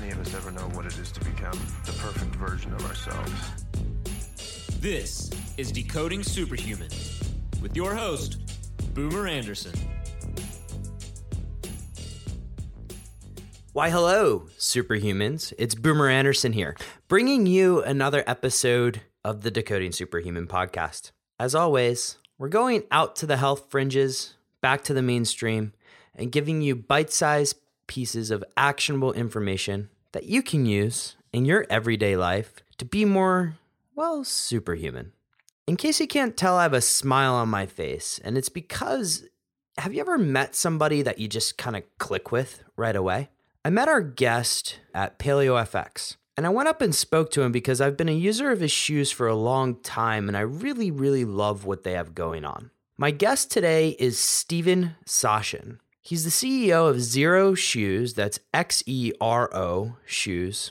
many of us ever know what it is to become the perfect version of ourselves? This is Decoding Superhuman with your host, Boomer Anderson. Why, hello, superhumans. It's Boomer Anderson here, bringing you another episode of the Decoding Superhuman podcast. As always, we're going out to the health fringes, back to the mainstream, and giving you bite-sized pieces of actionable information that you can use in your everyday life to be more, well, superhuman. In case you can't tell, I have a smile on my face, and it's because, have you ever met somebody that you just kind of click with right away? I met our guest at Paleo FX, and I went up and spoke to him because I've been a user of his shoes for a long time, and I really, really love what they have going on. My guest today is Steven Sashin. He's the CEO of Xero Shoes, that's Xero Shoes.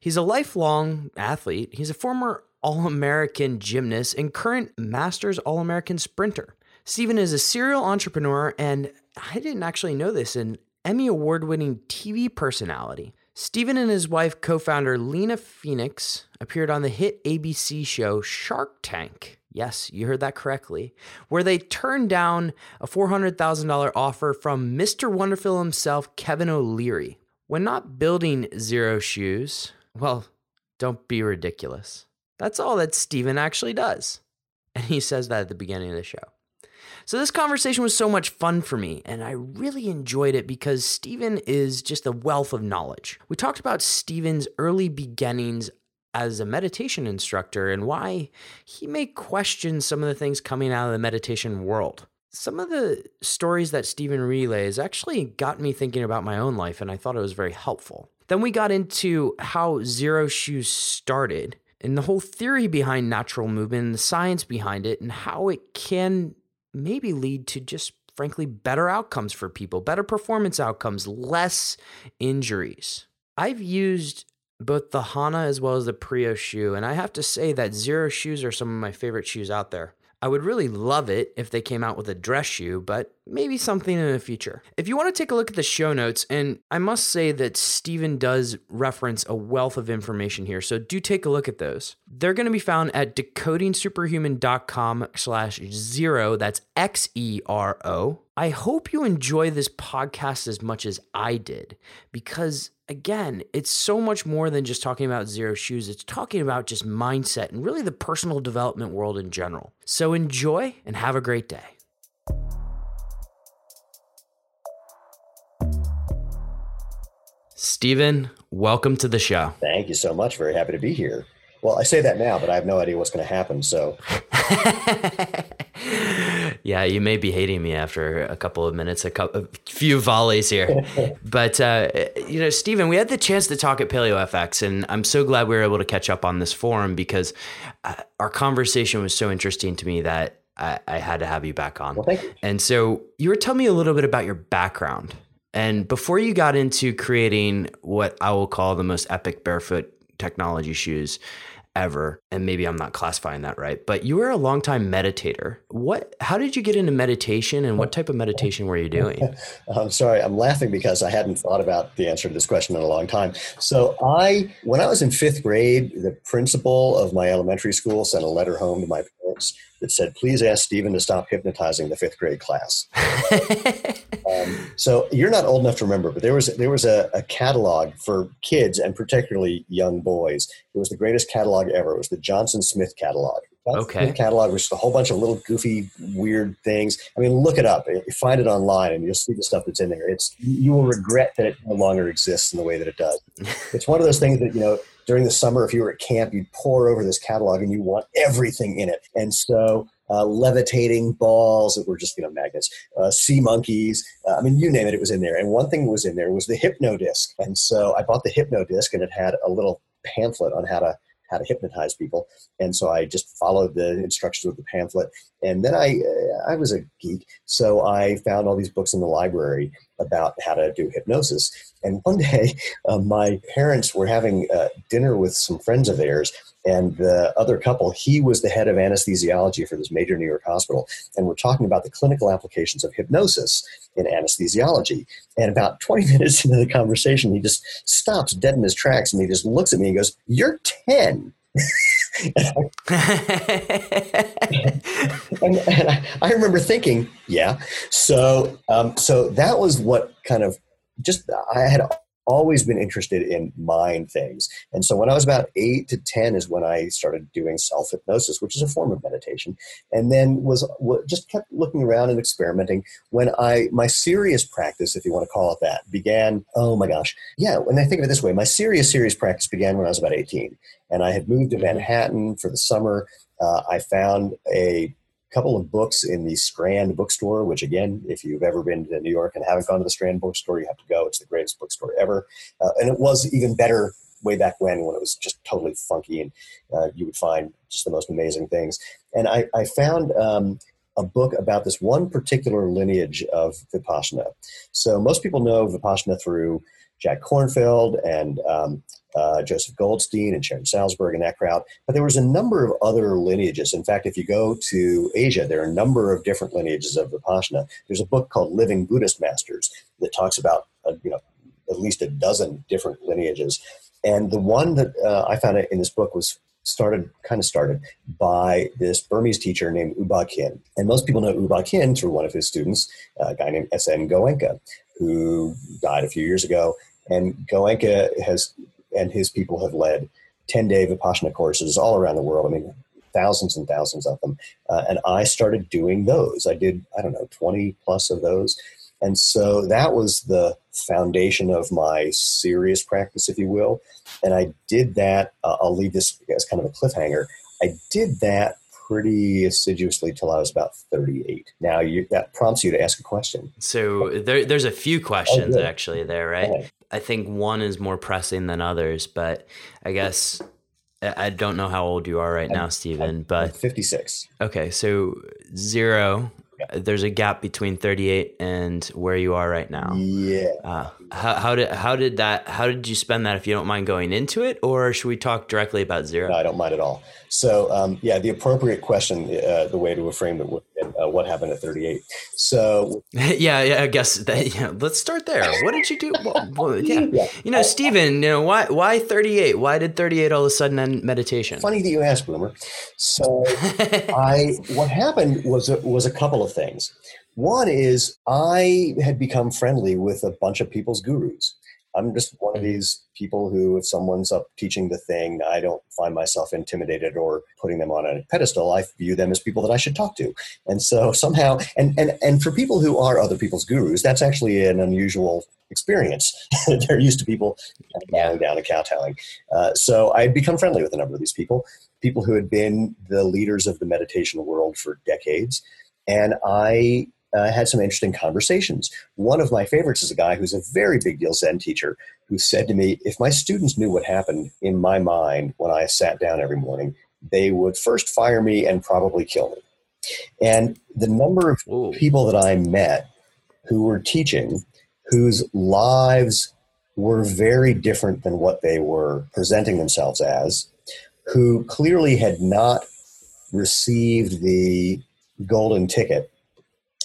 He's a lifelong athlete. He's a former All-American gymnast and current Masters All-American sprinter. Steven is a serial entrepreneur, and I didn't actually know this, an Emmy award-winning TV personality. Steven and his wife co-founder Lena Phoenix appeared on the hit ABC show Shark Tank. Yes, you heard that correctly, where they turned down a $400,000 offer from Mr. Wonderful himself, Kevin O'Leary. When not building Xero Shoes, well, don't be ridiculous. That's all that Steven actually does. And he says that at the beginning of the show. So this conversation was so much fun for me, and I really enjoyed it because Steven is just a wealth of knowledge. We talked about Steven's early beginnings as a meditation instructor and why he may question some of the things coming out of the meditation world. Some of the stories that Steven relays actually got me thinking about my own life, and I thought it was very helpful. Then we got into how Xero Shoes started, and the whole theory behind natural movement and the science behind it and how it can maybe lead to just, frankly, better outcomes for people, better performance outcomes, less injuries. I've used both the Hana as well as the Prio shoe, and I have to say that Xero Shoes are some of my favorite shoes out there. I would really love it if they came out with a dress shoe, but maybe something in the future. If you want to take a look at the show notes, and I must say that Steven does reference a wealth of information here, so do take a look at those. They're going to be found at decodingsuperhuman.com/Xero, that's Xero. I hope you enjoy this podcast as much as I did, because again, it's so much more than just talking about Xero Shoes. It's talking about just mindset and really the personal development world in general. So enjoy and have a great day. Steven, welcome to the show. Thank you so much. Very happy to be here. Well, I say that now, but I have no idea what's going to happen, so. Yeah, you may be hating me after a couple of minutes, a few volleys here. But, Steven, we had the chance to talk at Paleo FX, and I'm so glad we were able to catch up on this forum because our conversation was so interesting to me that I had to have you back on. Well, thank you. And so you were telling me a little bit about your background. And before you got into creating what I will call the most epic barefoot technology shoes ever, and maybe I'm not classifying that right, but you were a longtime meditator. How did you get into meditation, and what type of meditation were you doing? I'm sorry, I'm laughing because I hadn't thought about the answer to this question in a long time. So when I was in fifth grade, the principal of my elementary school sent a letter home to my parents that said, please ask Steven to stop hypnotizing the fifth grade class. So you're not old enough to remember, but there was a catalog for kids and particularly young boys. It was the greatest catalog ever. It was the Johnson Smith catalog. Smith catalog was just a whole bunch of little goofy, weird things. I mean, look it up. You find it online and you'll see the stuff that's in there. You will regret that it no longer exists in the way that it does. It's one of those things that, during the summer, if you were at camp, you'd pore over this catalog and you want everything in it. And so levitating balls that were just, magnets, sea monkeys, you name it, it was in there. And one thing that was in there was the hypnodisc. And so I bought the hypnodisc, and it had a little pamphlet on how to hypnotize people. And so I just followed the instructions with the pamphlet. And then I I was a geek, so I found all these books in the library about how to do hypnosis. And one day, my parents were having dinner with some friends of theirs, and the other couple, he was the head of anesthesiology for this major New York hospital, and we're talking about the clinical applications of hypnosis in anesthesiology. And about 20 minutes into the conversation, he just stops dead in his tracks, and he just looks at me and goes, "You're 10. and I remember thinking, yeah. So that was what kind of just, I had always been interested in mind things. And so when I was about 8 to 10 is when I started doing self-hypnosis, which is a form of meditation. And then was just kept looking around and experimenting when my serious practice, if you want to call it that, began, oh my gosh. Yeah. When I think of it this way, my serious practice began when I was about 18, and I had moved to Manhattan for the summer. I found a couple of books in the Strand bookstore, which again, if you've ever been to New York and haven't gone to the Strand bookstore, you have to go. It's the greatest bookstore ever. And it was even better way back when it was just totally funky, and you would find just the most amazing things. And I found a book about this one particular lineage of Vipassana. So most people know Vipassana through Jack Kornfield and Joseph Goldstein and Sharon Salzberg and that crowd. But there was a number of other lineages. In fact, if you go to Asia, there are a number of different lineages of Vipassana. There's a book called Living Buddhist Masters that talks about at least a dozen different lineages. And the one that I found in this book was started by this Burmese teacher named Uba Khin. And most people know Uba Khin through one of his students, a guy named S.N. Goenka, who died a few years ago. And Goenka and his people have led 10-day Vipassana courses all around the world. I mean, thousands and thousands of them. And I started doing those. I did, 20 plus of those. And so that was the foundation of my serious practice, if you will. And I did that. I'll leave this as kind of a cliffhanger. I did that pretty assiduously till I was about 38. Now that prompts you to ask a question. So there's a few questions actually there, right? Okay. I think one is more pressing than others, but I guess I don't know how old you are now, Steven, but 56. Okay. So there's a gap between 38 and where you are right now. Yeah. How did you spend that, if you don't mind going into it, or should we talk directly about Xero? No, I don't mind at all. So, the appropriate question, the way to frame it would be, what happened at 38? So yeah, I guess that, let's start there. What did you do? Well, yeah. Steven, why 38? Why did 38 all of a sudden end meditation? Funny that you asked, Boomer. So what happened was a couple of things. One is I had become friendly with a bunch of people's gurus. I'm just one of these people who, if someone's up teaching the thing, I don't find myself intimidated or putting them on a pedestal. I view them as people that I should talk to. And so somehow, and for people who are other people's gurus, that's actually an unusual experience. They're used to people bowing down and kowtowing. So I had become friendly with a number of these people who had been the leaders of the meditation world for decades. And I had some interesting conversations. One of my favorites is a guy who's a very big deal Zen teacher who said to me, if my students knew what happened in my mind when I sat down every morning, they would first fire me and probably kill me. And the number of people that I met who were teaching, whose lives were very different than what they were presenting themselves as, who clearly had not received the golden ticket.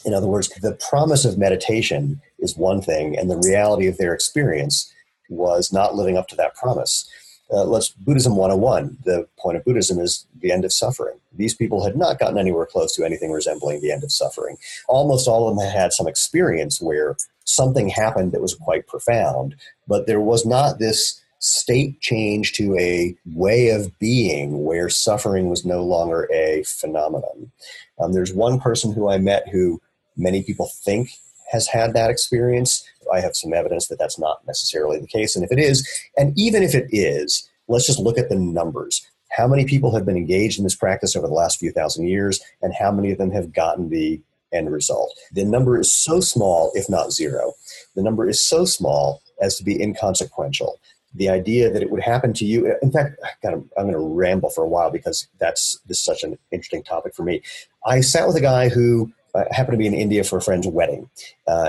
In other words, the promise of meditation is one thing, and the reality of their experience was not living up to that promise. Buddhism 101, the point of Buddhism is the end of suffering. These people had not gotten anywhere close to anything resembling the end of suffering. Almost all of them had some experience where something happened that was quite profound, but there was not this state change to a way of being where suffering was no longer a phenomenon. There's one person who I met who many people think has had that experience. I have some evidence that that's not necessarily the case. And if it is, and even if it is, let's just look at the numbers. How many people have been engaged in this practice over the last few thousand years, and how many of them have gotten the end result? The number is so small, if not zero. The number is so small as to be inconsequential. The idea that it would happen to you, in fact, I'm going to ramble for a while because this is such an interesting topic for me. I sat with a guy who I happened to be in India for a friend's wedding,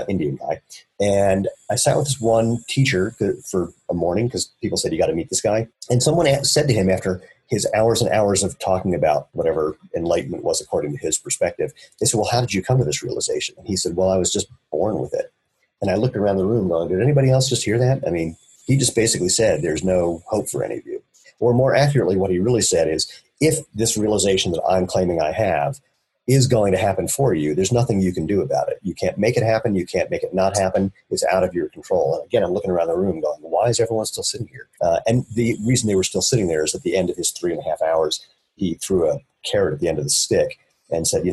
Indian guy. And I sat with this one teacher for a morning because people said, you got to meet this guy. And someone said to him after his hours and hours of talking about whatever enlightenment was according to his perspective, they said, well, how did you come to this realization? And he said, well, I was just born with it. And I looked around the room going, did anybody else just hear that? I mean, he just basically said, there's no hope for any of you. Or more accurately, what he really said is, if this realization that I'm claiming I have is going to happen for you, there's nothing you can do about it. You can't make it happen. You can't make it not happen. It's out of your control. And again, I'm looking around the room going, why is everyone still sitting here? And the reason they were still sitting there is at the end of his 3.5 hours, he threw a carrot at the end of the stick and said,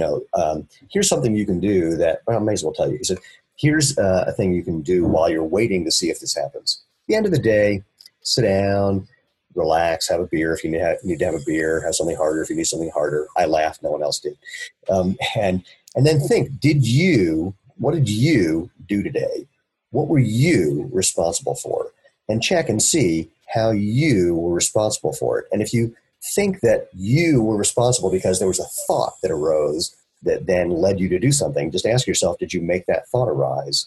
here's something you can do that, well, I may as well tell you. He said, here's a thing you can do while you're waiting to see if this happens. At the end of the day, sit down, relax, have a beer if you need to have a beer, have something harder if you need something harder. I laughed, no one else did. And then think, what did you do today? What were you responsible for? And check and see how you were responsible for it. And if you think that you were responsible because there was a thought that arose that then led you to do something, just ask yourself, did you make that thought arise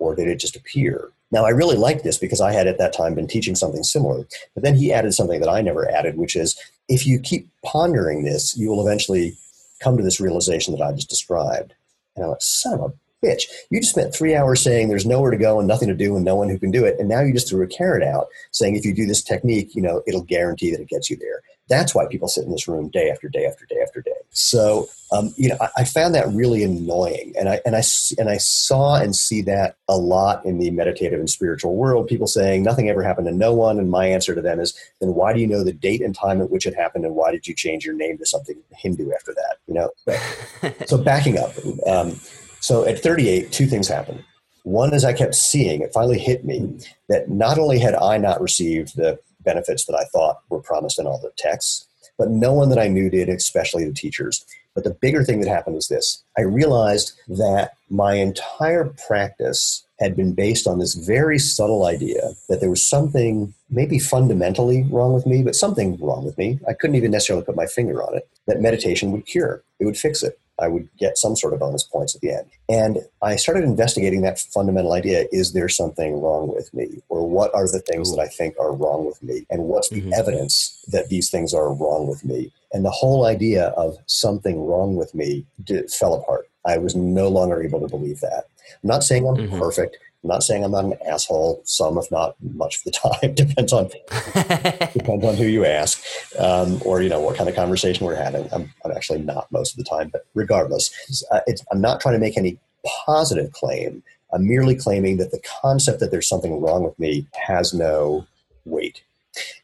or did it just appear? Now, I really like this because I had at that time been teaching something similar, but then he added something that I never added, which is if you keep pondering this, you will eventually come to this realization that I just described. And I went, son of a bitch, you just spent 3 hours saying there's nowhere to go and nothing to do and no one who can do it. And now you just threw a carrot out saying, if you do this technique, it'll guarantee that it gets you there. That's why people sit in this room day after day after day after day. So, I found that really annoying. And I saw and see that a lot in the meditative and spiritual world, people saying nothing ever happened to no one. And my answer to them is, then why do you know the date and time at which it happened? And why did you change your name to something Hindu after that? So backing up. So at 38, two things happened. One is I kept seeing, it finally hit me that not only had I not received the benefits that I thought were promised in all the texts, but no one that I knew did, especially the teachers. But the bigger thing that happened was this. I realized that my entire practice had been based on this very subtle idea that there was something maybe fundamentally wrong with me, but something wrong with me. I couldn't even necessarily put my finger on it, that meditation would cure. It would fix it. I would get some sort of bonus points at the end. And I started investigating that fundamental idea. Is there something wrong with me? Or what are the things that I think are wrong with me? And what's the evidence that these things are wrong with me? And the whole idea of something wrong with me fell apart. I was no longer able to believe that. I'm not saying I'm perfect. I'm not saying I'm not an asshole. Some, if not much of the time, depends on who you ask, or what kind of conversation we're having. I'm actually not most of the time, but regardless, I'm not trying to make any positive claim. I'm merely claiming that the concept that there's something wrong with me has no weight.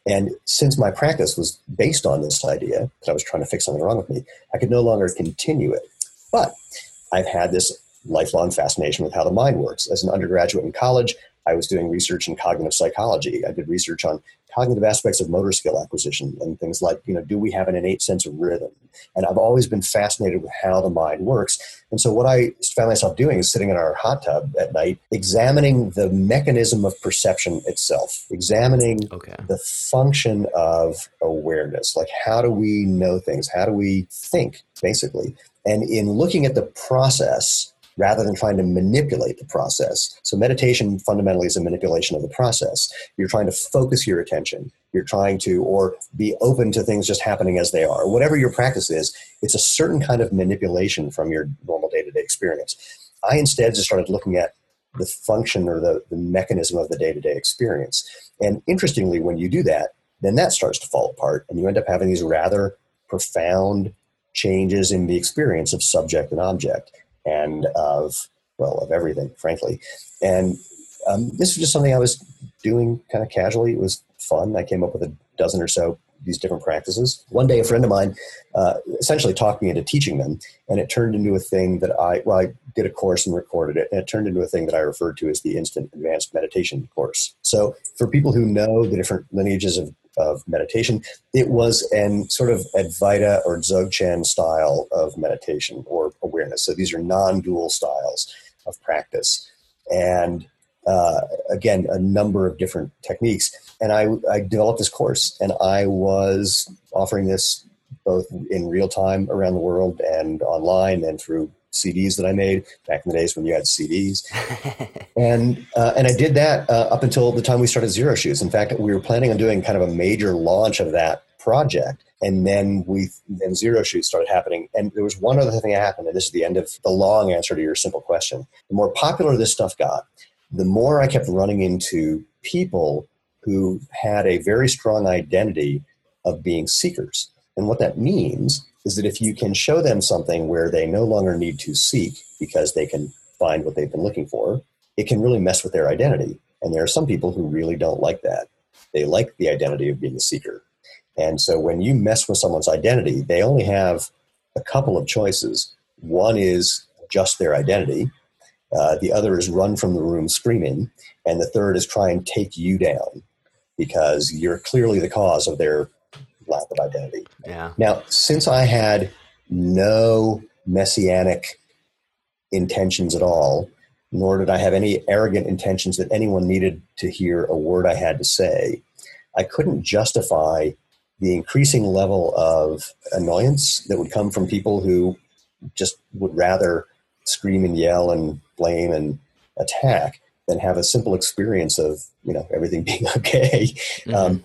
And since my practice was based on this idea that I was trying to fix something wrong with me, I could no longer continue it. But I've had this lifelong fascination with how the mind works. As an undergraduate in college, I was doing research in cognitive psychology. I did research on cognitive aspects of motor skill acquisition and things like, do we have an innate sense of rhythm? And I've always been fascinated with how the mind works. And so what I found myself doing is sitting in our hot tub at night, examining the mechanism of perception itself, the function of awareness. Like, how do we know things? How do we think, basically? And in looking at the process, rather than trying to manipulate the process. So meditation fundamentally is a manipulation of the process. You're trying to focus your attention. You're trying to, or be open to things just happening as they are. Whatever your practice is, it's a certain kind of manipulation from your normal day-to-day experience. I instead just started looking at the function or the mechanism of the day-to-day experience. And interestingly, when you do that, then that starts to fall apart and you end up having these rather profound changes in the experience of subject and object. And of everything, frankly. And this was just something I was doing kind of casually. It was fun. I came up with a dozen or so these different practices. One day, a friend of mine essentially talked me into teaching them, and it turned into a thing that I did a course and recorded it, and it turned into a thing that I referred to as the Instant Advanced Meditation Course. So for people who know the different lineages of meditation, it was an sort of Advaita or Dzogchen style of meditation or awareness. So these are non-dual styles of practice. And again, a number of different techniques. And I developed this course, and I was offering this both in real time around the world and online and through CDs that I made back in the days when you had CDs. and I did that up until the time we started Xero Shoes. In fact, we were planning on doing kind of a major launch of that project. And then Xero Shoes started happening. And there was one other thing that happened, and this is the end of the long answer to your simple question. The more popular this stuff got, the more I kept running into people who had a very strong identity of being seekers. And what that means is that if you can show them something where they no longer need to seek because they can find what they've been looking for, it can really mess with their identity. And there are some people who really don't like that. They like the identity of being a seeker. And so when you mess with someone's identity, they only have a couple of choices. One is just their identity. The other is run from the room screaming. And the third is try and take you down because you're clearly the cause of their lack of identity. Yeah. Now, since I had no messianic intentions at all, nor did I have any arrogant intentions that anyone needed to hear a word I had to say, I couldn't justify the increasing level of annoyance that would come from people who just would rather scream and yell and blame and attack than have a simple experience of, you know, everything being okay. Mm-hmm.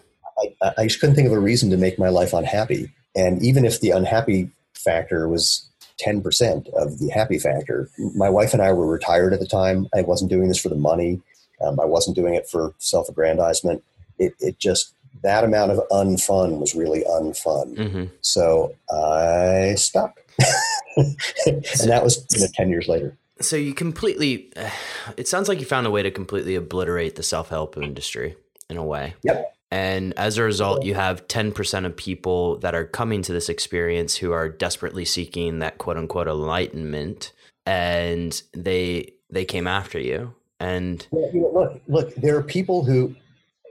I just couldn't think of a reason to make my life unhappy. And even if the unhappy factor was 10% of the happy factor, my wife and I were retired at the time. I wasn't doing this for the money. I wasn't doing it for self-aggrandizement. It just, that amount of unfun was really unfun. Mm-hmm. So I stopped. And that was 10 years later. So you completely, it sounds like you found a way to completely obliterate the self-help industry in a way. Yep. And as a result, you have 10% of people that are coming to this experience who are desperately seeking that quote unquote enlightenment, and they came after you. And well, you know, look, there are people who,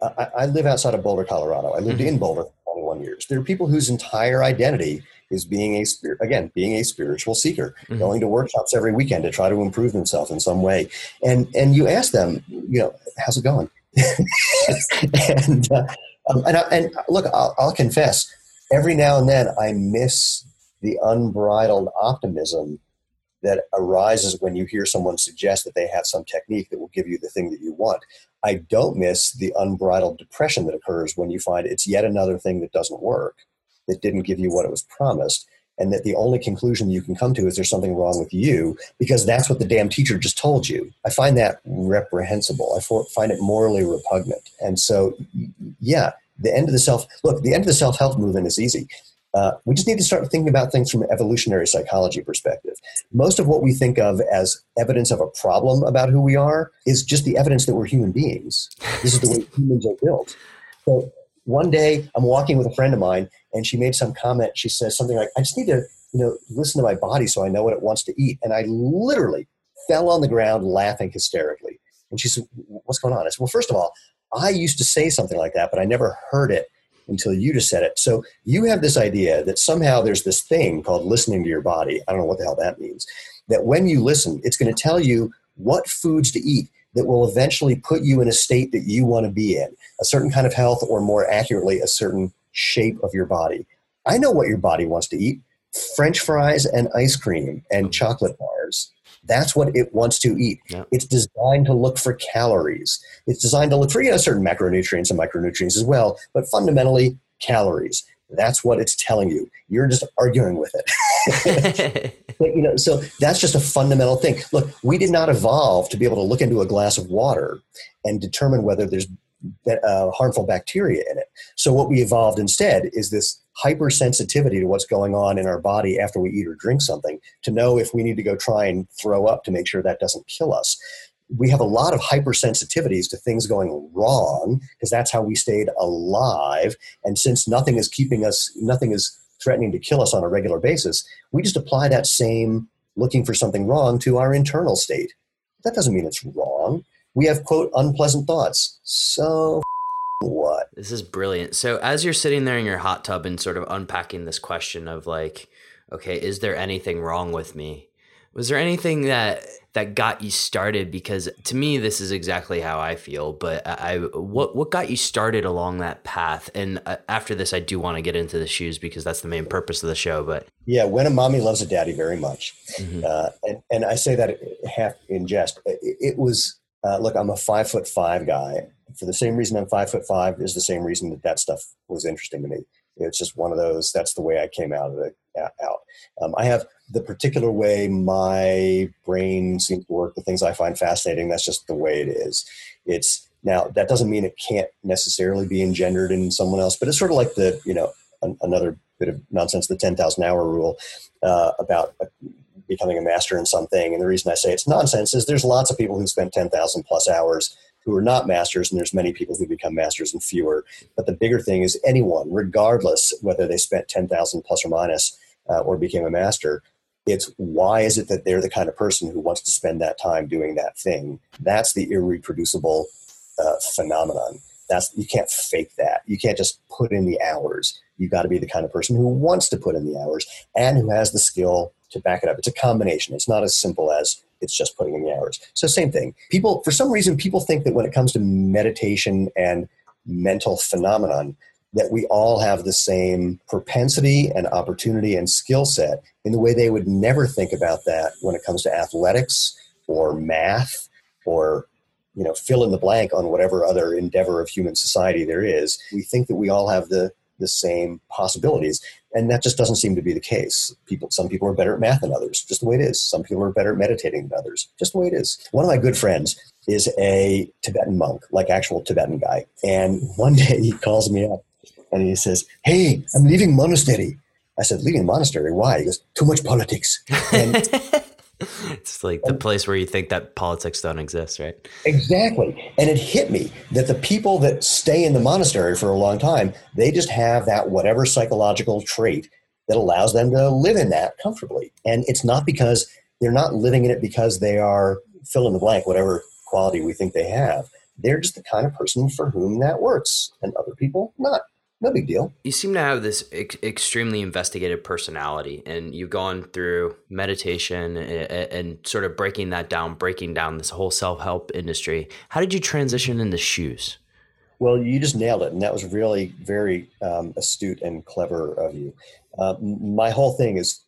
I live outside of Boulder, Colorado. I lived in Boulder for 21 years. There are people whose entire identity is being a spiritual seeker, going to workshops every weekend to try to improve themselves in some way. And you ask them, you know, how's it going? And look, I'll confess, every now and then I miss the unbridled optimism that arises when you hear someone suggest that they have some technique that will give you the thing that you want. I don't miss the unbridled depression that occurs when you find it's yet another thing that doesn't work, that didn't give you what it was promised, and that the only conclusion you can come to is there's something wrong with you because that's what the damn teacher just told you. I find that reprehensible. I find it morally repugnant. And so, yeah, the end of the self-help movement is easy. We just need to start thinking about things from an evolutionary psychology perspective. Most of what we think of as evidence of a problem about who we are is just the evidence that we're human beings. This is the way humans are built. So one day I'm walking with a friend of mine and she made some comment. She says something like, I just need to, you know, listen to my body so I know what it wants to eat. And I literally fell on the ground laughing hysterically. And she said, what's going on? I said, well, first of all, I used to say something like that, but I never heard it until you just said it. So you have this idea that somehow there's this thing called listening to your body. I don't know what the hell that means. That when you listen, it's going to tell you what foods to eat that will eventually put you in a state that you want to be in, a certain kind of health, or more accurately, a certain shape of your body. I know what your body wants to eat: French fries and ice cream and chocolate bars. That's what it wants to eat. Yeah. It's designed to look for calories. It's designed to look for, you know, certain macronutrients and micronutrients as well, but fundamentally calories. That's what it's telling you. You're just arguing with it. But, you know, so that's just a fundamental thing. Look, we did not evolve to be able to look into a glass of water and determine whether there's harmful bacteria in it. So what we evolved instead is this hypersensitivity to what's going on in our body after we eat or drink something, to know if we need to go try and throw up to make sure that doesn't kill us. We have a lot of hypersensitivities to things going wrong because that's how we stayed alive. And since nothing is threatening to kill us on a regular basis, we just apply that same looking for something wrong to our internal state. That doesn't mean it's wrong. We have, quote, unpleasant thoughts. So what? This is brilliant. So as you're sitting there in your hot tub and sort of unpacking this question of like, okay, is there anything wrong with me? Was there anything that got you started? Because to me, this is exactly how I feel. But what got you started along that path? And after this, I do want to get into the shoes because that's the main purpose of the show. But yeah, when a mommy loves a daddy very much, mm-hmm. and I say that half in jest. It was look, I'm a 5'5" guy. For the same reason I'm 5'5" is the same reason that stuff was interesting to me. It's just one of those. That's the way I came out of it. I have the particular way my brain seems to work. The things I find fascinating, that's just the way it is. It's now that doesn't mean it can't necessarily be engendered in someone else, but it's sort of like the another bit of nonsense, the 10,000-hour rule about becoming a master in something. And the reason I say it's nonsense is there's lots of people who spend 10,000 plus hours who are not masters, and there's many people who become masters and fewer. But the bigger thing is anyone, regardless whether they spent 10,000 plus or minus or became a master, it's why is it that they're the kind of person who wants to spend that time doing that thing? That's the irreproducible phenomenon. You can't fake that. You can't just put in the hours. You've got to be the kind of person who wants to put in the hours and who has the skill to back it up. It's a combination. It's not as simple as it's just putting in the hours. So same thing. People, for some reason, people think that when it comes to meditation and mental phenomenon, that we all have the same propensity and opportunity and skill set in the way they would never think about that when it comes to athletics or math or, fill in the blank on whatever other endeavor of human society there is. We think that we all have the same possibilities. And that just doesn't seem to be the case. Some people are better at math than others, just the way it is. Some people are better at meditating than others, just the way it is. One of my good friends is a Tibetan monk, like actual Tibetan guy. And one day he calls me up and he says, "Hey, I'm leaving monastery." I said, "Leaving monastery? Why?" He goes, "Too much politics." And it's like the place where you think that politics don't exist, right? Exactly. And it hit me that the people that stay in the monastery for a long time, they just have that whatever psychological trait that allows them to live in that comfortably. And it's not because they're not living in it because they are fill in the blank, whatever quality we think they have. They're just the kind of person for whom that works and other people not. No big deal. You seem to have this extremely investigative personality, and you've gone through meditation and sort of breaking down this whole self-help industry. How did you transition into shoes? Well, you just nailed it. And that was really very astute and clever of you. My whole thing is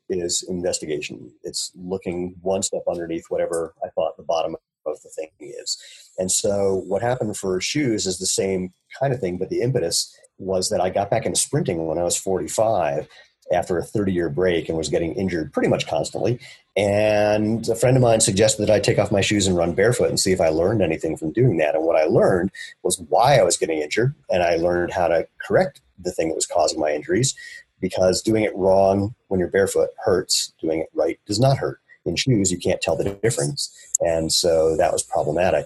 investigation. It's looking one step underneath whatever I thought the bottom of the thing is. And so what happened for shoes is the same kind of thing, but the impetus was that I got back into sprinting when I was 45 after a 30-year break and was getting injured pretty much constantly. And a friend of mine suggested that I take off my shoes and run barefoot and see if I learned anything from doing that. And what I learned was why I was getting injured, and I learned how to correct the thing that was causing my injuries, because doing it wrong when you're barefoot hurts. Doing it right does not hurt. In shoes, you can't tell the difference. And so that was problematic.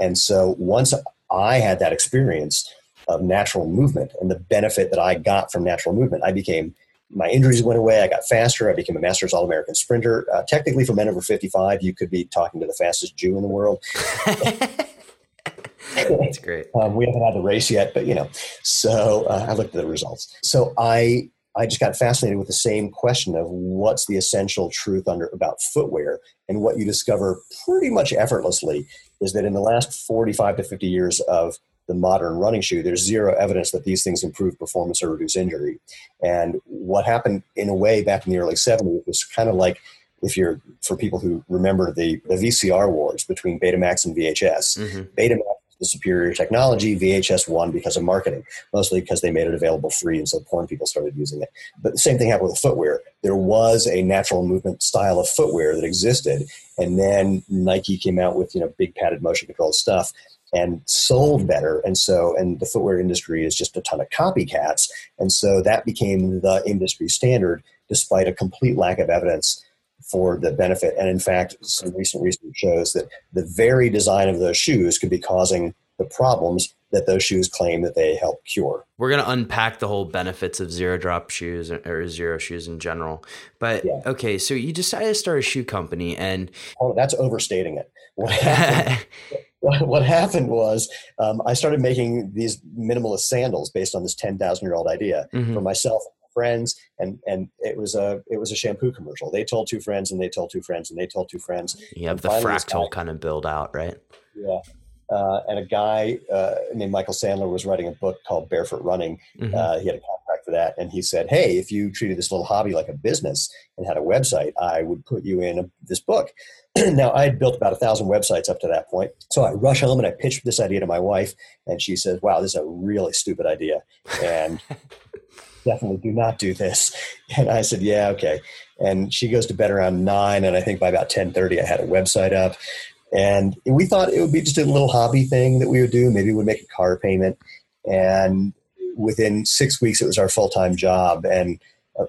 And so once I had that experience of natural movement and the benefit that I got from natural movement, my injuries went away. I got faster. I became a Masters All-American sprinter. Technically for men over 55, you could be talking to the fastest Jew in the world. That's great. We haven't had the race yet, but so I looked at the results. So I just got fascinated with the same question of what's the essential truth about footwear. And what you discover pretty much effortlessly is that in the last 45 to 50 years of the modern running shoe, there's zero evidence that these things improve performance or reduce injury. And what happened in a way back in the early 70s was kind of like, for people who remember the VCR wars between Betamax and VHS, mm-hmm. Betamax was the superior technology, VHS won because of marketing, mostly because they made it available free. And so porn people started using it. But the same thing happened with footwear. There was a natural movement style of footwear that existed. And then Nike came out with, big padded motion control stuff and sold better. And the footwear industry is just a ton of copycats. And so that became the industry standard, despite a complete lack of evidence for the benefit. And in fact, some recent research shows that the very design of those shoes could be causing the problems that those shoes claim that they help cure. We're going to unpack the whole benefits of zero drop shoes or zero shoes in general. But yeah. Okay, so you decided to start a shoe company and... Oh, that's overstating it. What happened was I started making these minimalist sandals based on this 10,000-year-old idea mm-hmm. for myself. friends, and it was a shampoo commercial. They told two friends, and they told two friends, and they told two friends. Yeah, the fractal kind of build out, right? Yeah. And a guy named Michael Sandler was writing a book called Barefoot Running. Mm-hmm. He had a contract for that. And he said, hey, if you treated this little hobby like a business and had a website, I would put you in this book. Now, I had built about 1,000 websites up to that point. So I rush home and I pitched this idea to my wife. And she says, wow, this is a really stupid idea. And definitely do not do this. And I said, yeah, okay. And she goes to bed around 9. And I think by about 10:30, I had a website up. And we thought it would be just a little hobby thing that we would do. Maybe we'd make a car payment. And within 6 weeks, it was our full-time job. And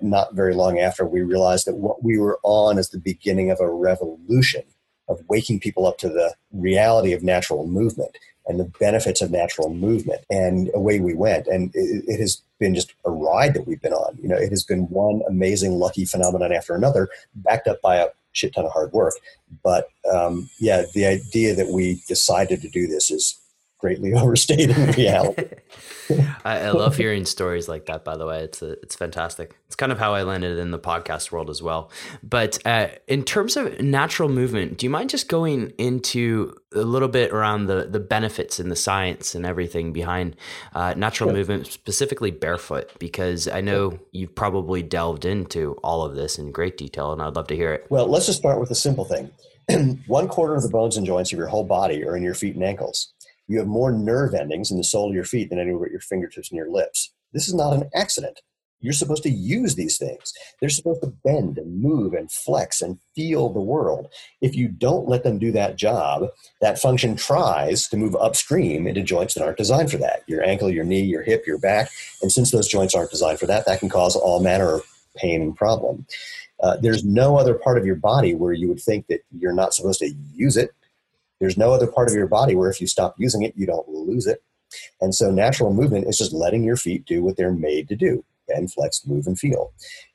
not very long after, we realized that what we were on is the beginning of a revolution of waking people up to the reality of natural movement and the benefits of natural movement. And away we went. And it has been just a ride that we've been on. You know, it has been one amazing lucky phenomenon after another, backed up by a shit ton of hard work. But yeah, the idea that we decided to do this is greatly overstating reality. I love hearing stories like that, by the way. It's fantastic. It's kind of how I landed in the podcast world as well. But in terms of natural movement, do you mind just going into a little bit around the benefits and the science and everything behind natural Sure. movement, specifically barefoot? Because I know you've probably delved into all of this in great detail, and I'd love to hear it. Well, let's just start with a simple thing. 1/4 of the bones and joints of your whole body are in your feet and ankles. You have more nerve endings in the sole of your feet than anywhere at your fingertips and your lips. This is not an accident. You're supposed to use these things. They're supposed to bend and move and flex and feel the world. If you don't let them do that job, that function tries to move upstream into joints that aren't designed for that. Your ankle, your knee, your hip, your back. And since those joints aren't designed for that, that can cause all manner of pain and problem. There's no other part of your body where you would think that you're not supposed to use it. There's no other part of your body where if you stop using it, you don't lose it. And so natural movement is just letting your feet do what they're made to do, bend, flex, move, and feel,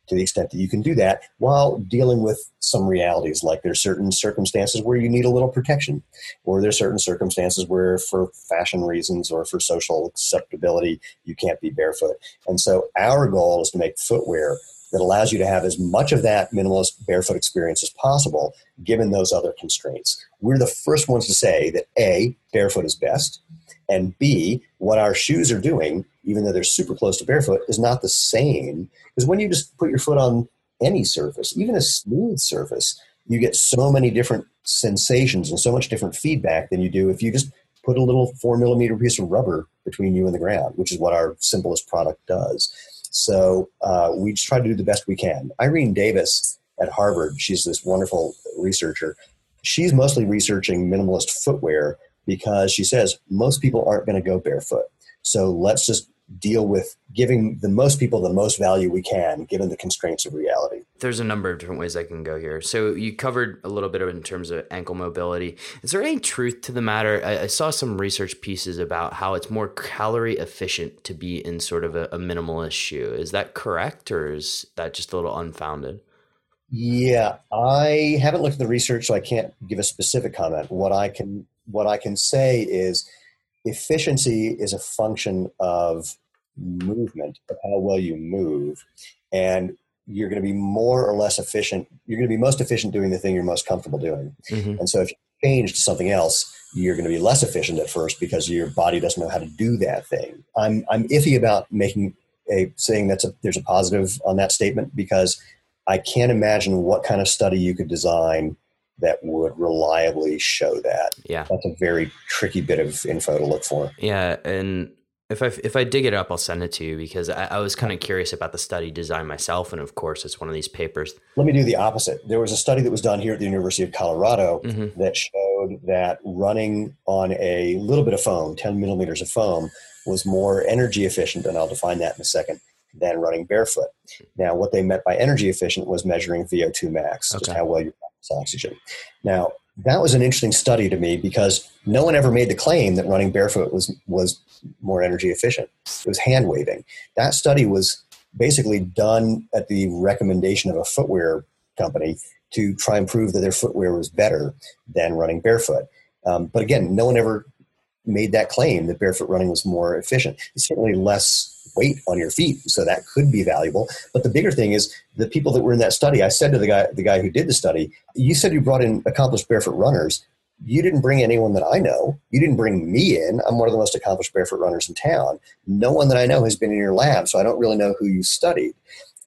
to the extent that you can do that while dealing with some realities, like there's certain circumstances where you need a little protection, or there's certain circumstances where for fashion reasons or for social acceptability, you can't be barefoot. And so our goal is to make footwear that allows you to have as much of that minimalist barefoot experience as possible, given those other constraints. We're the first ones to say that A, barefoot is best, and B, what our shoes are doing, even though they're super close to barefoot, is not the same. Because when you just put your foot on any surface, even a smooth surface, you get so many different sensations and so much different feedback than you do if you just put a little 4mm piece of rubber between you and the ground, which is what our simplest product does. So we just try to do the best we can. Irene Davis at Harvard, she's this wonderful researcher. She's mostly researching minimalist footwear because she says most people aren't going to go barefoot. So let's just deal with giving the most people the most value we can, given the constraints of reality. There's a number of different ways I can go here. So you covered a little bit of in terms of ankle mobility. Is there any truth to the matter? I saw some research pieces about how it's more calorie efficient to be in sort of a minimalist shoe. Is that correct, or is that just a little unfounded? Yeah, I haven't looked at the research, so I can't give a specific comment. What I can say is efficiency is a function of movement, of how well you move, and you're going to be more or less efficient. You're going to be most efficient doing the thing you're most comfortable doing. Mm-hmm. And so if you change to something else, you're going to be less efficient at first because your body doesn't know how to do that thing. I'm iffy about saying there's a positive on that statement, because I can't imagine what kind of study you could design that would reliably show that. Yeah. That's a very tricky bit of info to look for. Yeah. And if I dig it up, I'll send it to you, because I was kind of curious about the study design myself. And of course, it's one of these papers. Let me do the opposite. There was a study that was done here at the University of Colorado mm-hmm. that showed that running on a little bit of foam, 10mm of foam, was more energy efficient, and I'll define that in a second, than running barefoot. Now, what they meant by energy efficient was measuring VO2 max, okay, just how well you oxygen. Now, that was an interesting study to me, because no one ever made the claim that running barefoot was more energy efficient. It was hand waving. That study was basically done at the recommendation of a footwear company to try and prove that their footwear was better than running barefoot. But again, no one ever made that claim that barefoot running was more efficient. It's certainly less weight on your feet. So that could be valuable. But the bigger thing is the people that were in that study, I said to the guy who did the study, you said you brought in accomplished barefoot runners. You didn't bring anyone that I know. You didn't bring me in. I'm one of the most accomplished barefoot runners in town. No one that I know has been in your lab, so I don't really know who you studied.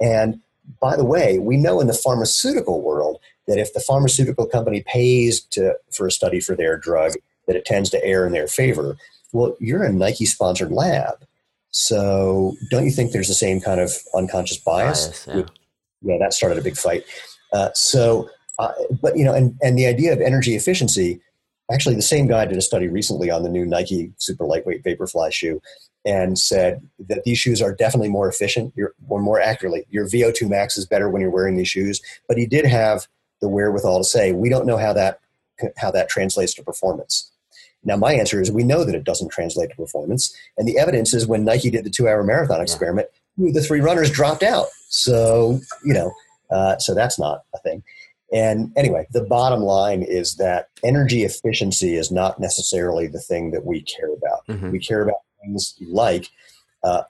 And by the way, we know in the pharmaceutical world that if the pharmaceutical company pays for a study for their drug, that it tends to err in their favor. Well, you're a Nike-sponsored lab. So don't you think there's the same kind of unconscious bias? Yeah, that started a big fight. But, you know, and the idea of energy efficiency, actually the same guy did a study recently on the new Nike super lightweight Vaporfly shoe and said that these shoes are definitely more efficient, or more accurately, your VO2 max is better when you're wearing these shoes. But he did have the wherewithal to say, we don't know how that translates to performance. Now, my answer is we know that it doesn't translate to performance. And the evidence is when Nike did the 2-hour marathon experiment, the 3 runners dropped out. So, you know, so that's not a thing. And anyway, the bottom line is that energy efficiency is not necessarily the thing that we care about. Mm-hmm. We care about things like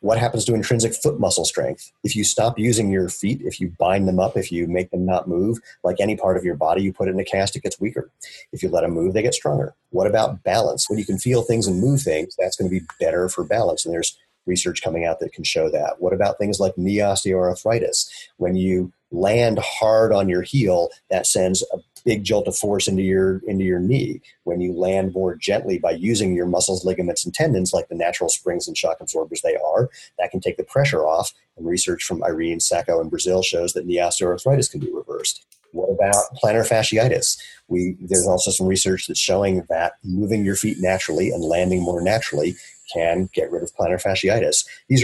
what happens to intrinsic foot muscle strength. If you stop using your feet, if you bind them up, if you make them not move, like any part of your body, you put it in a cast, it gets weaker. If you let them move, they get stronger. What about balance? When you can feel things and move things, that's going to be better for balance. And there's research coming out that can show that. What about things like knee osteoarthritis? When you land hard on your heel, that sends a big jolt of force into your knee. When you land more gently by using your muscles, ligaments, and tendons, like the natural springs and shock absorbers they are, that can take the pressure off. And research from Irene Sacco in Brazil shows that knee osteoarthritis can be reversed. What about plantar fasciitis? There's also some research that's showing that moving your feet naturally and landing more naturally can get rid of plantar fasciitis. There's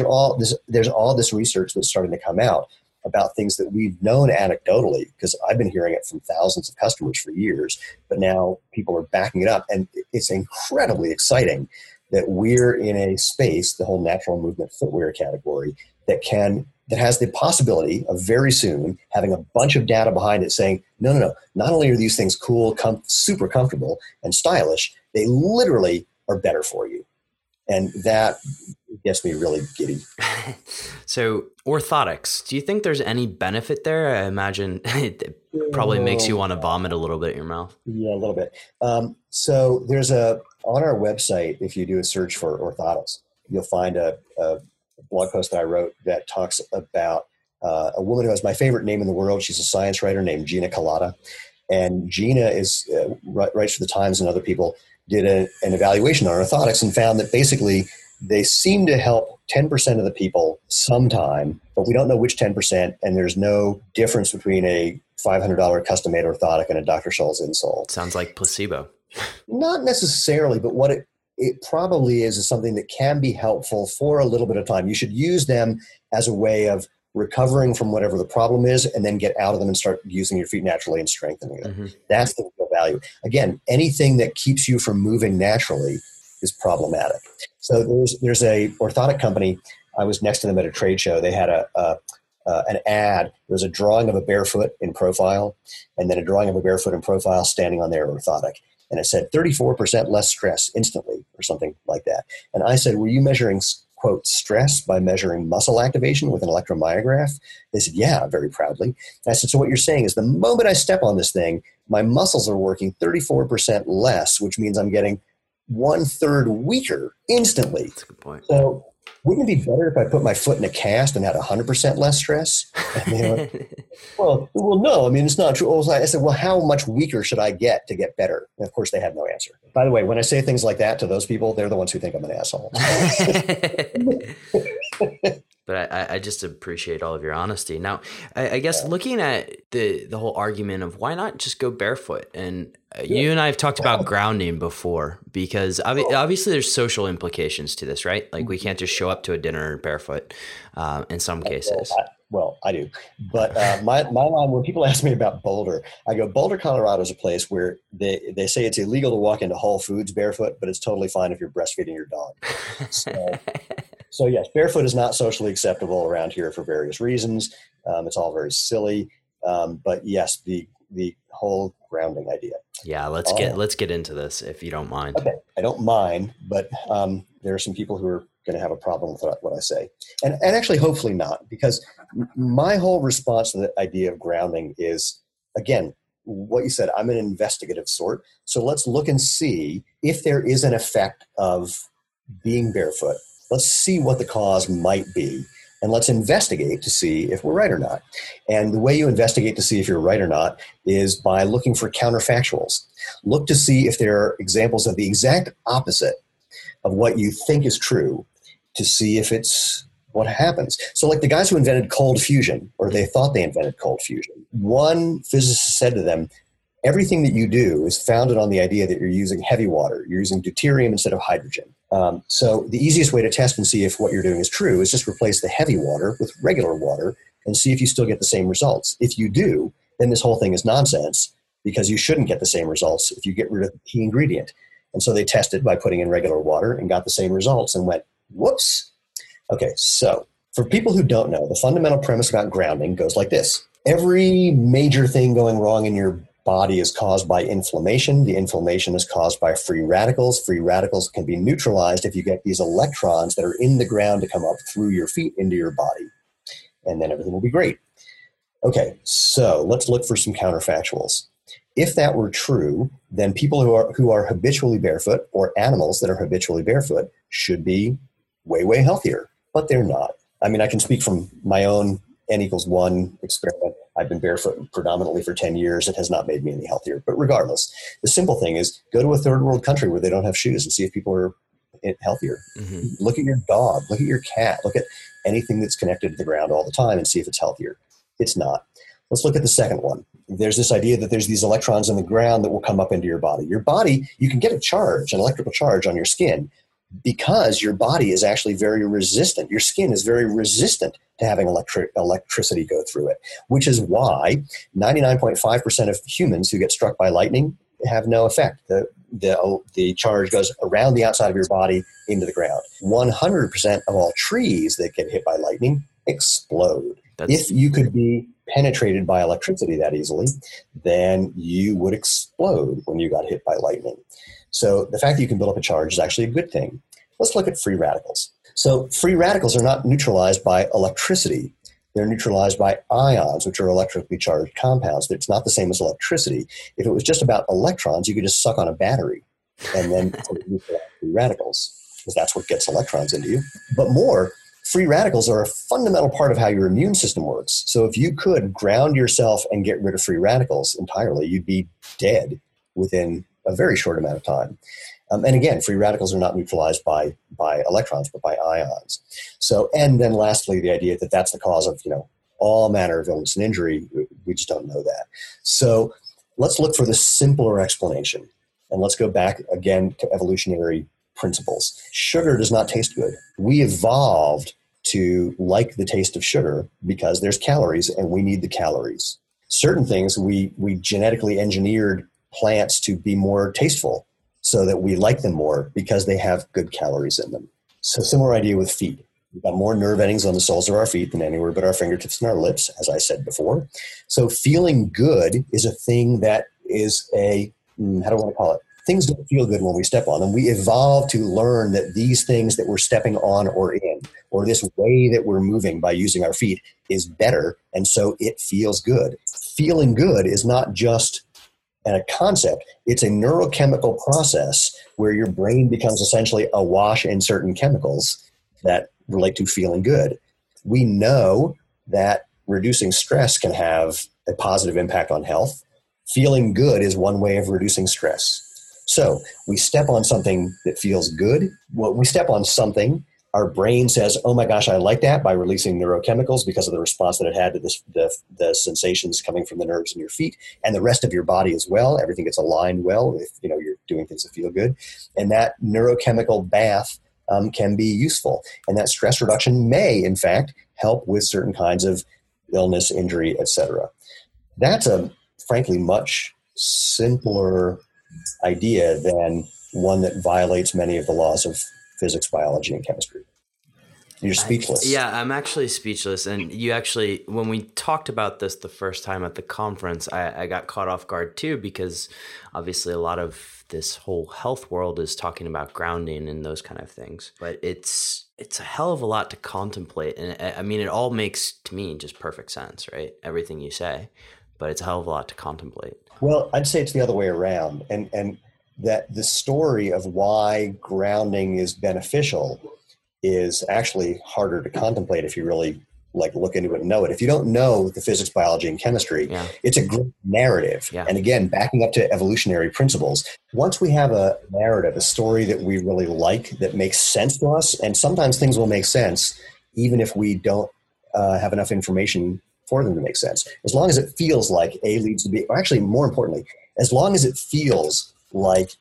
all this research that's starting to come out about things that we've known anecdotally, because I've been hearing it from thousands of customers for years, but now people are backing it up. And it's incredibly exciting that we're in a space, the whole natural movement footwear category, that has the possibility of very soon having a bunch of data behind it saying, no, not only are these things cool, super comfortable and stylish, they literally are better for you. And that gets me really giddy. So orthotics, do you think there's any benefit there? I imagine it probably makes you want to vomit a little bit in your mouth. Yeah, a little bit. So there's on our website, if you do a search for orthotics, you'll find a blog post that I wrote that talks about a woman who has my favorite name in the world. She's a science writer named Gina Kolata. And Gina is writes for the Times and other people, did an evaluation on orthotics and found that basically they seem to help 10% of the people sometime, but we don't know which 10%, and there's no difference between a $500 custom-made orthotic and a Dr. Scholl's insole. Sounds like placebo. Not necessarily, but what it probably is something that can be helpful for a little bit of time. You should use them as a way of recovering from whatever the problem is, and then get out of them and start using your feet naturally and strengthening them. Mm-hmm. That's the real value. Again, anything that keeps you from moving naturally is problematic. So there's a orthotic company. I was next to them at a trade show. They had an ad. There was a drawing of a barefoot in profile, and then a drawing of a barefoot in profile standing on their orthotic. And it said 34% less stress instantly or something like that. And I said, were you measuring quote, stress by measuring muscle activation with an electromyograph? They said, yeah, very proudly. And I said, so what you're saying is the moment I step on this thing, my muscles are working 34% less, which means I'm getting 1/3 weaker instantly. That's a good point. So wouldn't it be better if I put my foot in a cast and had 100% less stress? And they were like, well, no, I mean, it's not true. I said, well, how much weaker should I get to get better? And of course, they had no answer. By the way, when I say things like that to those people, they're the ones who think I'm an asshole. But I just appreciate all of your honesty. Now, I guess looking at the whole argument of why not just go barefoot, and you and I have talked about grounding before, because obviously there's social implications to this, right? Like we can't just show up to a dinner barefoot in some cases. Well, I do. But my line, when people ask me about Boulder, I go, Boulder, Colorado is a place where they say it's illegal to walk into Whole Foods barefoot, but it's totally fine if you're breastfeeding your dog. So yes, barefoot is not socially acceptable around here for various reasons. It's all very silly. But yes, the whole grounding idea. Yeah, let's get into this if you don't mind. Okay, I don't mind, but there are some people who are going to have a problem with what I say. And actually, hopefully not, because my whole response to the idea of grounding is, again, what you said, I'm an investigative sort. So let's look and see if there is an effect of being barefoot. Let's see what the cause might be. And let's investigate to see if we're right or not. And the way you investigate to see if you're right or not is by looking for counterfactuals. Look to see if there are examples of the exact opposite of what you think is true to see if it's what happens. So like the guys who invented cold fusion, or they thought they invented cold fusion, one physicist said to them, everything that you do is founded on the idea that you're using heavy water. You're using deuterium instead of hydrogen. So the easiest way to test and see if what you're doing is true is just replace the heavy water with regular water and see if you still get the same results. If you do, then this whole thing is nonsense, because you shouldn't get the same results if you get rid of the key ingredient. And so they tested by putting in regular water and got the same results and went, whoops. Okay, so for people who don't know, the fundamental premise about grounding goes like this. Every major thing going wrong in your body is caused by inflammation. The inflammation is caused by free radicals. Free radicals can be neutralized if you get these electrons that are in the ground to come up through your feet into your body. And then everything will be great. Okay, so let's look for some counterfactuals. If that were true, then people who are habitually barefoot, or animals that are habitually barefoot, should be way, way healthier. But they're not. I mean, I can speak from my own N=1 experiment. I've been barefoot predominantly for 10 years. It has not made me any healthier. But regardless, the simple thing is go to a third world country where they don't have shoes and see if people are healthier. Mm-hmm. Look at your dog. Look at your cat. Look at anything that's connected to the ground all the time and see if it's healthier. It's not. Let's look at the second one. There's this idea that there's these electrons in the ground that will come up into your body. Your body, you can get a charge, an electrical charge on your skin, because your body is actually very resistant. Your skin is very resistant to having electricity go through it, which is why 99.5% of humans who get struck by lightning have no effect. The charge goes around the outside of your body into the ground. 100% of all trees that get hit by lightning explode. If you could be penetrated by electricity that easily, then you would explode when you got hit by lightning. So the fact that you can build up a charge is actually a good thing. Let's look at free radicals. So free radicals are not neutralized by electricity. They're neutralized by ions, which are electrically charged compounds. It's not the same as electricity. If it was just about electrons, you could just suck on a battery and then neutralize free radicals, because that's what gets electrons into you. But more, free radicals are a fundamental part of how your immune system works. So if you could ground yourself and get rid of free radicals entirely, you'd be dead within a very short amount of time. And again, free radicals are not neutralized by electrons, but by ions. So, and then lastly, the idea that that's the cause of, all manner of illness and injury, we just don't know that. So let's look for the simpler explanation. And let's go back again to evolutionary principles. Sugar does not taste good. We evolved to like the taste of sugar because there's calories and we need the calories. Certain things we genetically engineered plants to be more tasteful so that we like them more because they have good calories in them. So similar idea with feet. We've got more nerve endings on the soles of our feet than anywhere but our fingertips and our lips, as I said before. So feeling good is a thing that is a, how do I want to call it? Things don't feel good when we step on them. We evolved to learn that these things that we're stepping on or in, or this way that we're moving by using our feet, is better, and so it feels good. Feeling good is not just a concept. It's a neurochemical process where your brain becomes essentially awash in certain chemicals that relate to feeling good. We know that reducing stress can have a positive impact on health. Feeling good is one way of reducing stress. So we step on something that feels good. When we step on something, our brain says, oh my gosh, I like that, by releasing neurochemicals because of the response that it had to the sensations coming from the nerves in your feet and the rest of your body as well. Everything gets aligned well if you're doing things that feel good. And that neurochemical bath can be useful. And that stress reduction may, in fact, help with certain kinds of illness, injury, etc. That's a, frankly, much simpler idea than one that violates many of the laws of physics, biology, and chemistry. You're speechless. I'm actually speechless. And you actually, when we talked about this the first time at the conference, I got caught off guard too, because obviously a lot of this whole health world is talking about grounding and those kind of things. But it's it's a hell of a lot to contemplate. And I mean, it all makes to me just perfect sense, right? Everything you say, but it's a hell of a lot to contemplate. Well, I'd say it's the other way around. And that the story of why grounding is beneficial is actually harder to contemplate if you really look into it and know it. If you don't know the physics, biology, and chemistry, it's a great narrative. Yeah. And again, backing up to evolutionary principles, once we have a narrative, a story that we really like, that makes sense to us, and sometimes things will make sense even if we don't have enough information for them to make sense. As long as it feels like A leads to B, or actually more importantly, as long as it feels like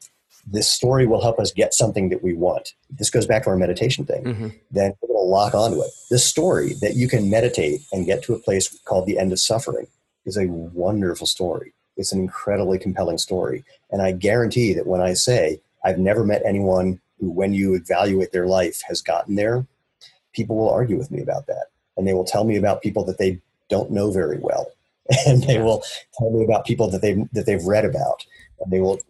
this story will help us get something that we want. This goes back to our meditation thing. Mm-hmm. Then we're going to lock onto it. This story that you can meditate and get to a place called the end of suffering is a wonderful story. It's an incredibly compelling story. And I guarantee that when I say, I've never met anyone who, when you evaluate their life, has gotten there, people will argue with me about that. And they will tell me about people that they don't know very well. And they will tell me about people that they've read about. And they will,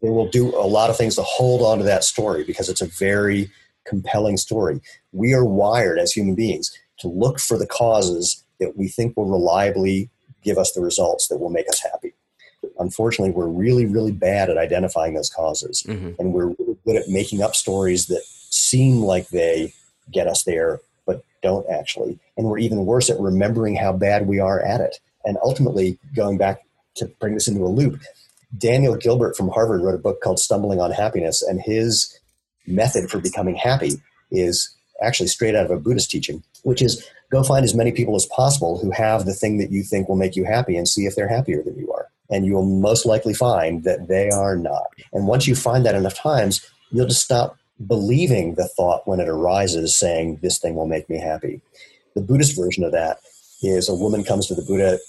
they will do a lot of things to hold on to that story because it's a very compelling story. We are wired as human beings to look for the causes that we think will reliably give us the results that will make us happy. Unfortunately, we're really, really bad at identifying those causes. Mm-hmm. And we're really good at making up stories that seem like they get us there, but don't actually. And we're even worse at remembering how bad we are at it. And ultimately, going back to bring this into a loop, Daniel Gilbert from Harvard wrote a book called Stumbling on Happiness, and his method for becoming happy is actually straight out of a Buddhist teaching, which is go find as many people as possible who have the thing that you think will make you happy and see if they're happier than you are. And you'll most likely find that they are not. And once you find that enough times, you'll just stop believing the thought when it arises saying, this thing will make me happy. The Buddhist version of that is a woman comes to the Buddha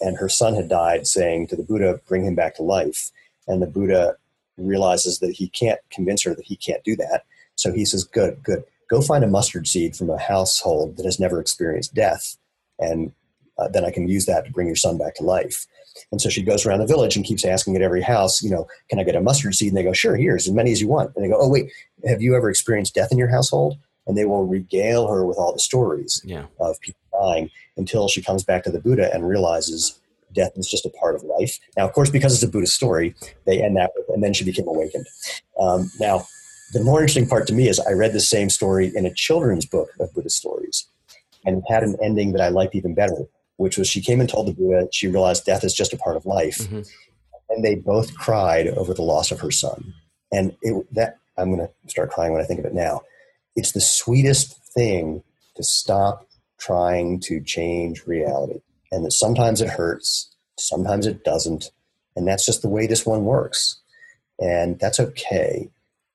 and her son had died, saying to the Buddha, bring him back to life. And the Buddha realizes that he can't convince her that he can't do that. So he says, good. Go find a mustard seed from a household that has never experienced death. And then I can use that to bring your son back to life. And so she goes around the village and keeps asking at every house, can I get a mustard seed? And they go, sure, here's as many as you want. And they go, oh, wait, have you ever experienced death in your household? And they will regale her with all the stories of people dying until she comes back to the Buddha and realizes death is just a part of life. Now, of course, because it's a Buddhist story, they end that with, and then she became awakened. Now, the more interesting part to me is I read the same story in a children's book of Buddhist stories, and it had an ending that I liked even better, which was she came and told the Buddha she realized death is just a part of life. Mm-hmm. And they both cried over the loss of her son. And I'm going to start crying when I think of it now. It's the sweetest thing to stop trying to change reality. And that sometimes it hurts, sometimes it doesn't. And that's just the way this one works. And that's okay.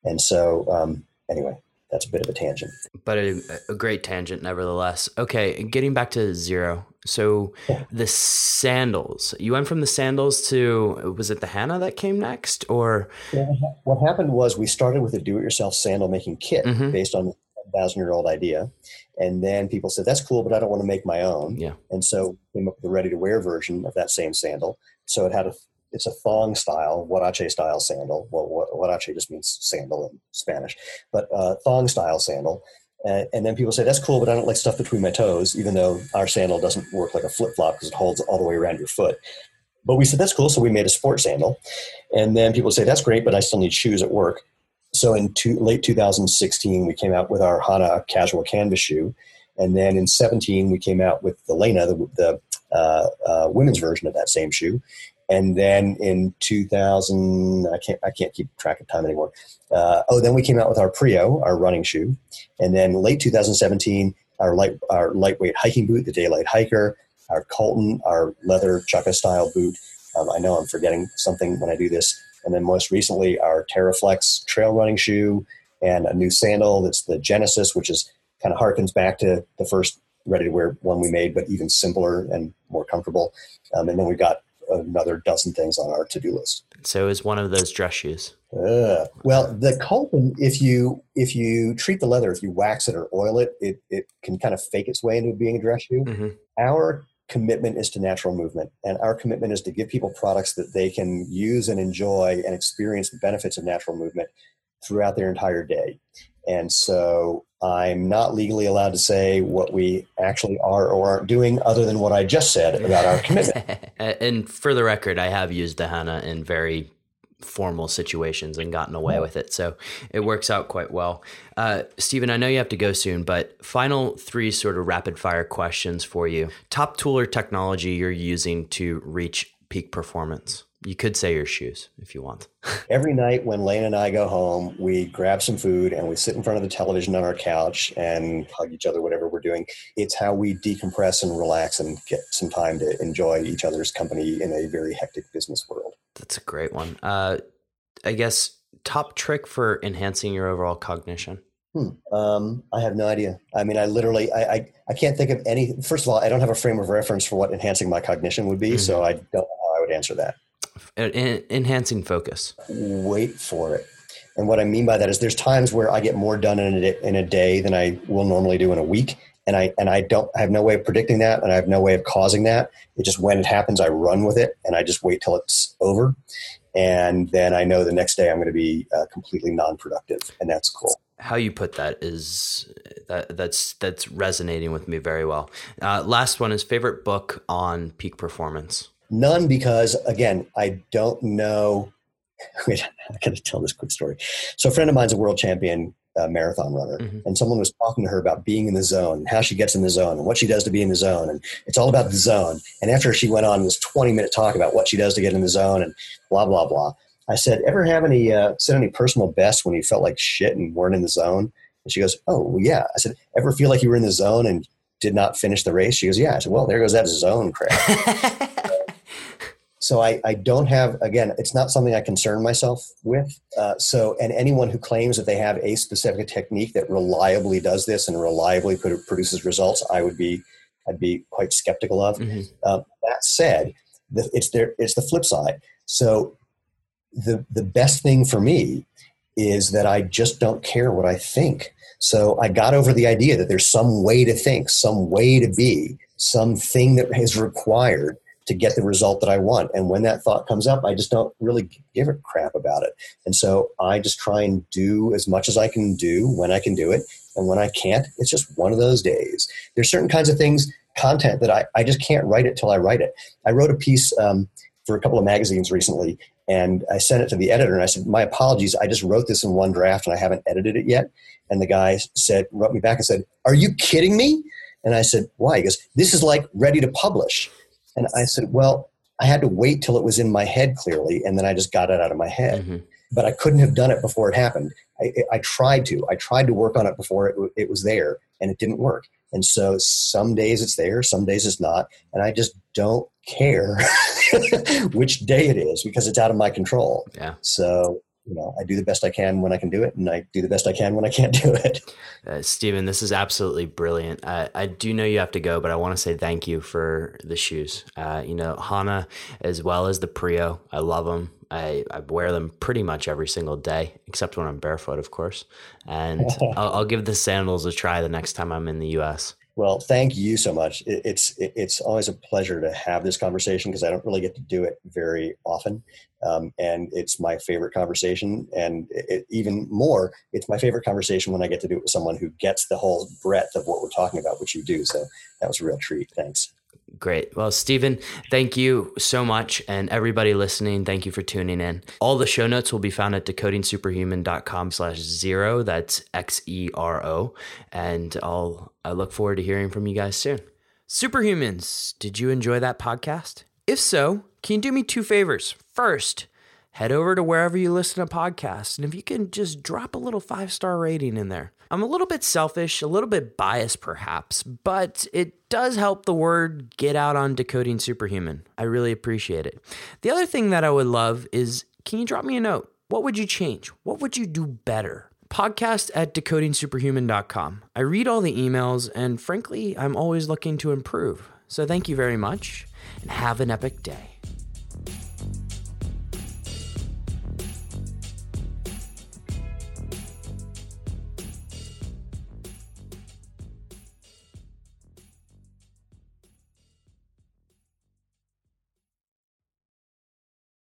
And so anyway, that's a bit of a tangent. But a great tangent nevertheless. Okay, getting back to Xero. So the sandals, you went from the sandals to, was it the Hana that came next or? Yeah, what happened was we started with a do-it-yourself sandal making kit based on a 1,000-year-old idea. And then people said, that's cool, but I don't want to make my own. Yeah. And so we came up with a ready-to-wear version of that same sandal. So it had it's a thong style, huarache style sandal. Well, huarache just means sandal in Spanish, but thong style sandal. And then people say, that's cool, but I don't like stuff between my toes, even though our sandal doesn't work like a flip-flop because it holds all the way around your foot. But we said, that's cool, so we made a sport sandal. And then people say, that's great, but I still need shoes at work. So in late 2016, we came out with our Hana casual canvas shoe. And then in 2017, we came out with the Lena, the women's version of that same shoe. And then in 2000, I can't keep track of time anymore. Then we came out with our Prio, our running shoe. And then late 2017, our lightweight hiking boot, the Daylight Hiker, our Colton, our leather chukka style boot. I know I'm forgetting something when I do this. And then most recently, our Terraflex trail running shoe and a new sandal. That's the Genesis, which is kind of harkens back to the first ready-to-wear one we made, but even simpler and more comfortable. And then we got another dozen things on our to-do list. So is one of those dress shoes. Well, the Colton, if you treat the leather, if you wax it or oil it, it can kind of fake its way into being a dress shoe. Mm-hmm. Our commitment is to natural movement, and our commitment is to give people products that they can use and enjoy and experience the benefits of natural movement throughout their entire day. And so I'm not legally allowed to say what we actually are or aren't doing other than what I just said about our commitment. And for the record, I have used the Hana in very formal situations and gotten away with it. So it works out quite well. Steven, I know you have to go soon, but final three sort of rapid fire questions for you. Top tool or technology you're using to reach peak performance? You could say your shoes if you want. Every night when Lane and I go home, we grab some food and we sit in front of the television on our couch and hug each other, whatever we're doing. It's how we decompress and relax and get some time to enjoy each other's company in a very hectic business world. That's a great one. I guess top trick for enhancing your overall cognition. I have no idea. I mean, I literally can't think of any. First of all, I don't have a frame of reference for what enhancing my cognition would be. Mm-hmm. So I don't know how I would answer that. Enhancing focus. Wait for it. And what I mean by that is there's times where I get more done in a day than I will normally do in a week. And I have no way of predicting that. And I have no way of causing that. It just, when it happens, I run with it and I just wait till it's over. And then I know the next day I'm going to be completely non-productive, and that's cool. How you put that is that's resonating with me very well. Last one is favorite book on peak performance. None, because again, I don't know. Wait, I got to tell this quick story. So a friend of mine's a world champion marathon runner, mm-hmm. and someone was talking to her about being in the zone, how she gets in the zone and what she does to be in the zone. And it's all about the zone. And after she went on this 20-minute talk about what she does to get in the zone and blah, blah, blah, I said, ever have any, set any personal bests when you felt like shit and weren't in the zone? And she goes, oh, well, yeah. I said, ever feel like you were in the zone and did not finish the race? She goes, yeah. I said, well, there goes that zone crap. So I don't have, again, it's not something I concern myself with. And anyone who claims that they have a specific technique that reliably does this and reliably produces results, I'd be quite skeptical of. Mm-hmm. That said, it's the flip side. So the best thing for me is that I just don't care what I think. So I got over the idea that there's some way to think, some way to be, something that is required to get the result that I want. And when that thought comes up, I just don't really give a crap about it. And so I just try and do as much as I can do when I can do it. And when I can't, it's just one of those days. There's certain kinds of things, content that I just can't write it till I write it. I wrote a piece for a couple of magazines recently, and I sent it to the editor and I said, my apologies, I just wrote this in one draft and I haven't edited it yet. And the guy wrote me back and said, are you kidding me? And I said, why? He goes, this is like ready to publish. And I said, well, I had to wait till it was in my head clearly, and then I just got it out of my head. Mm-hmm. But I couldn't have done it before it happened. I tried to work on it before it was there, and it didn't work. And so some days it's there, some days it's not, and I just don't care which day it is because it's out of my control. Yeah. So, you know, I do the best I can when I can do it, and I do the best I can when I can't do it. Steven, this is absolutely brilliant. I do know you have to go, but I want to say thank you for the shoes. Hana as well as the Prio. I love them. I wear them pretty much every single day, except when I'm barefoot, of course. And I'll give the sandals a try the next time I'm in the U.S. Well, thank you so much. It's always a pleasure to have this conversation because I don't really get to do it very often. And it's my favorite conversation. And even more, it's my favorite conversation when I get to do it with someone who gets the whole breadth of what we're talking about, which you do. So that was a real treat. Thanks. Great. Well, Steven, thank you so much. And everybody listening, thank you for tuning in. All the show notes will be found at decodingsuperhuman.com/0. That's Xero. And I look forward to hearing from you guys soon. Superhumans, did you enjoy that podcast? If so, can you do me two favors? First, head over to wherever you listen to podcasts. And if you can just drop a little 5-star rating in there. I'm a little bit selfish, a little bit biased perhaps, but it does help the word get out on Decoding Superhuman. I really appreciate it. The other thing that I would love is, can you drop me a note? What would you change? What would you do better? Podcast@decodingsuperhuman.com. I read all the emails, and frankly, I'm always looking to improve. So thank you very much, and have an epic day.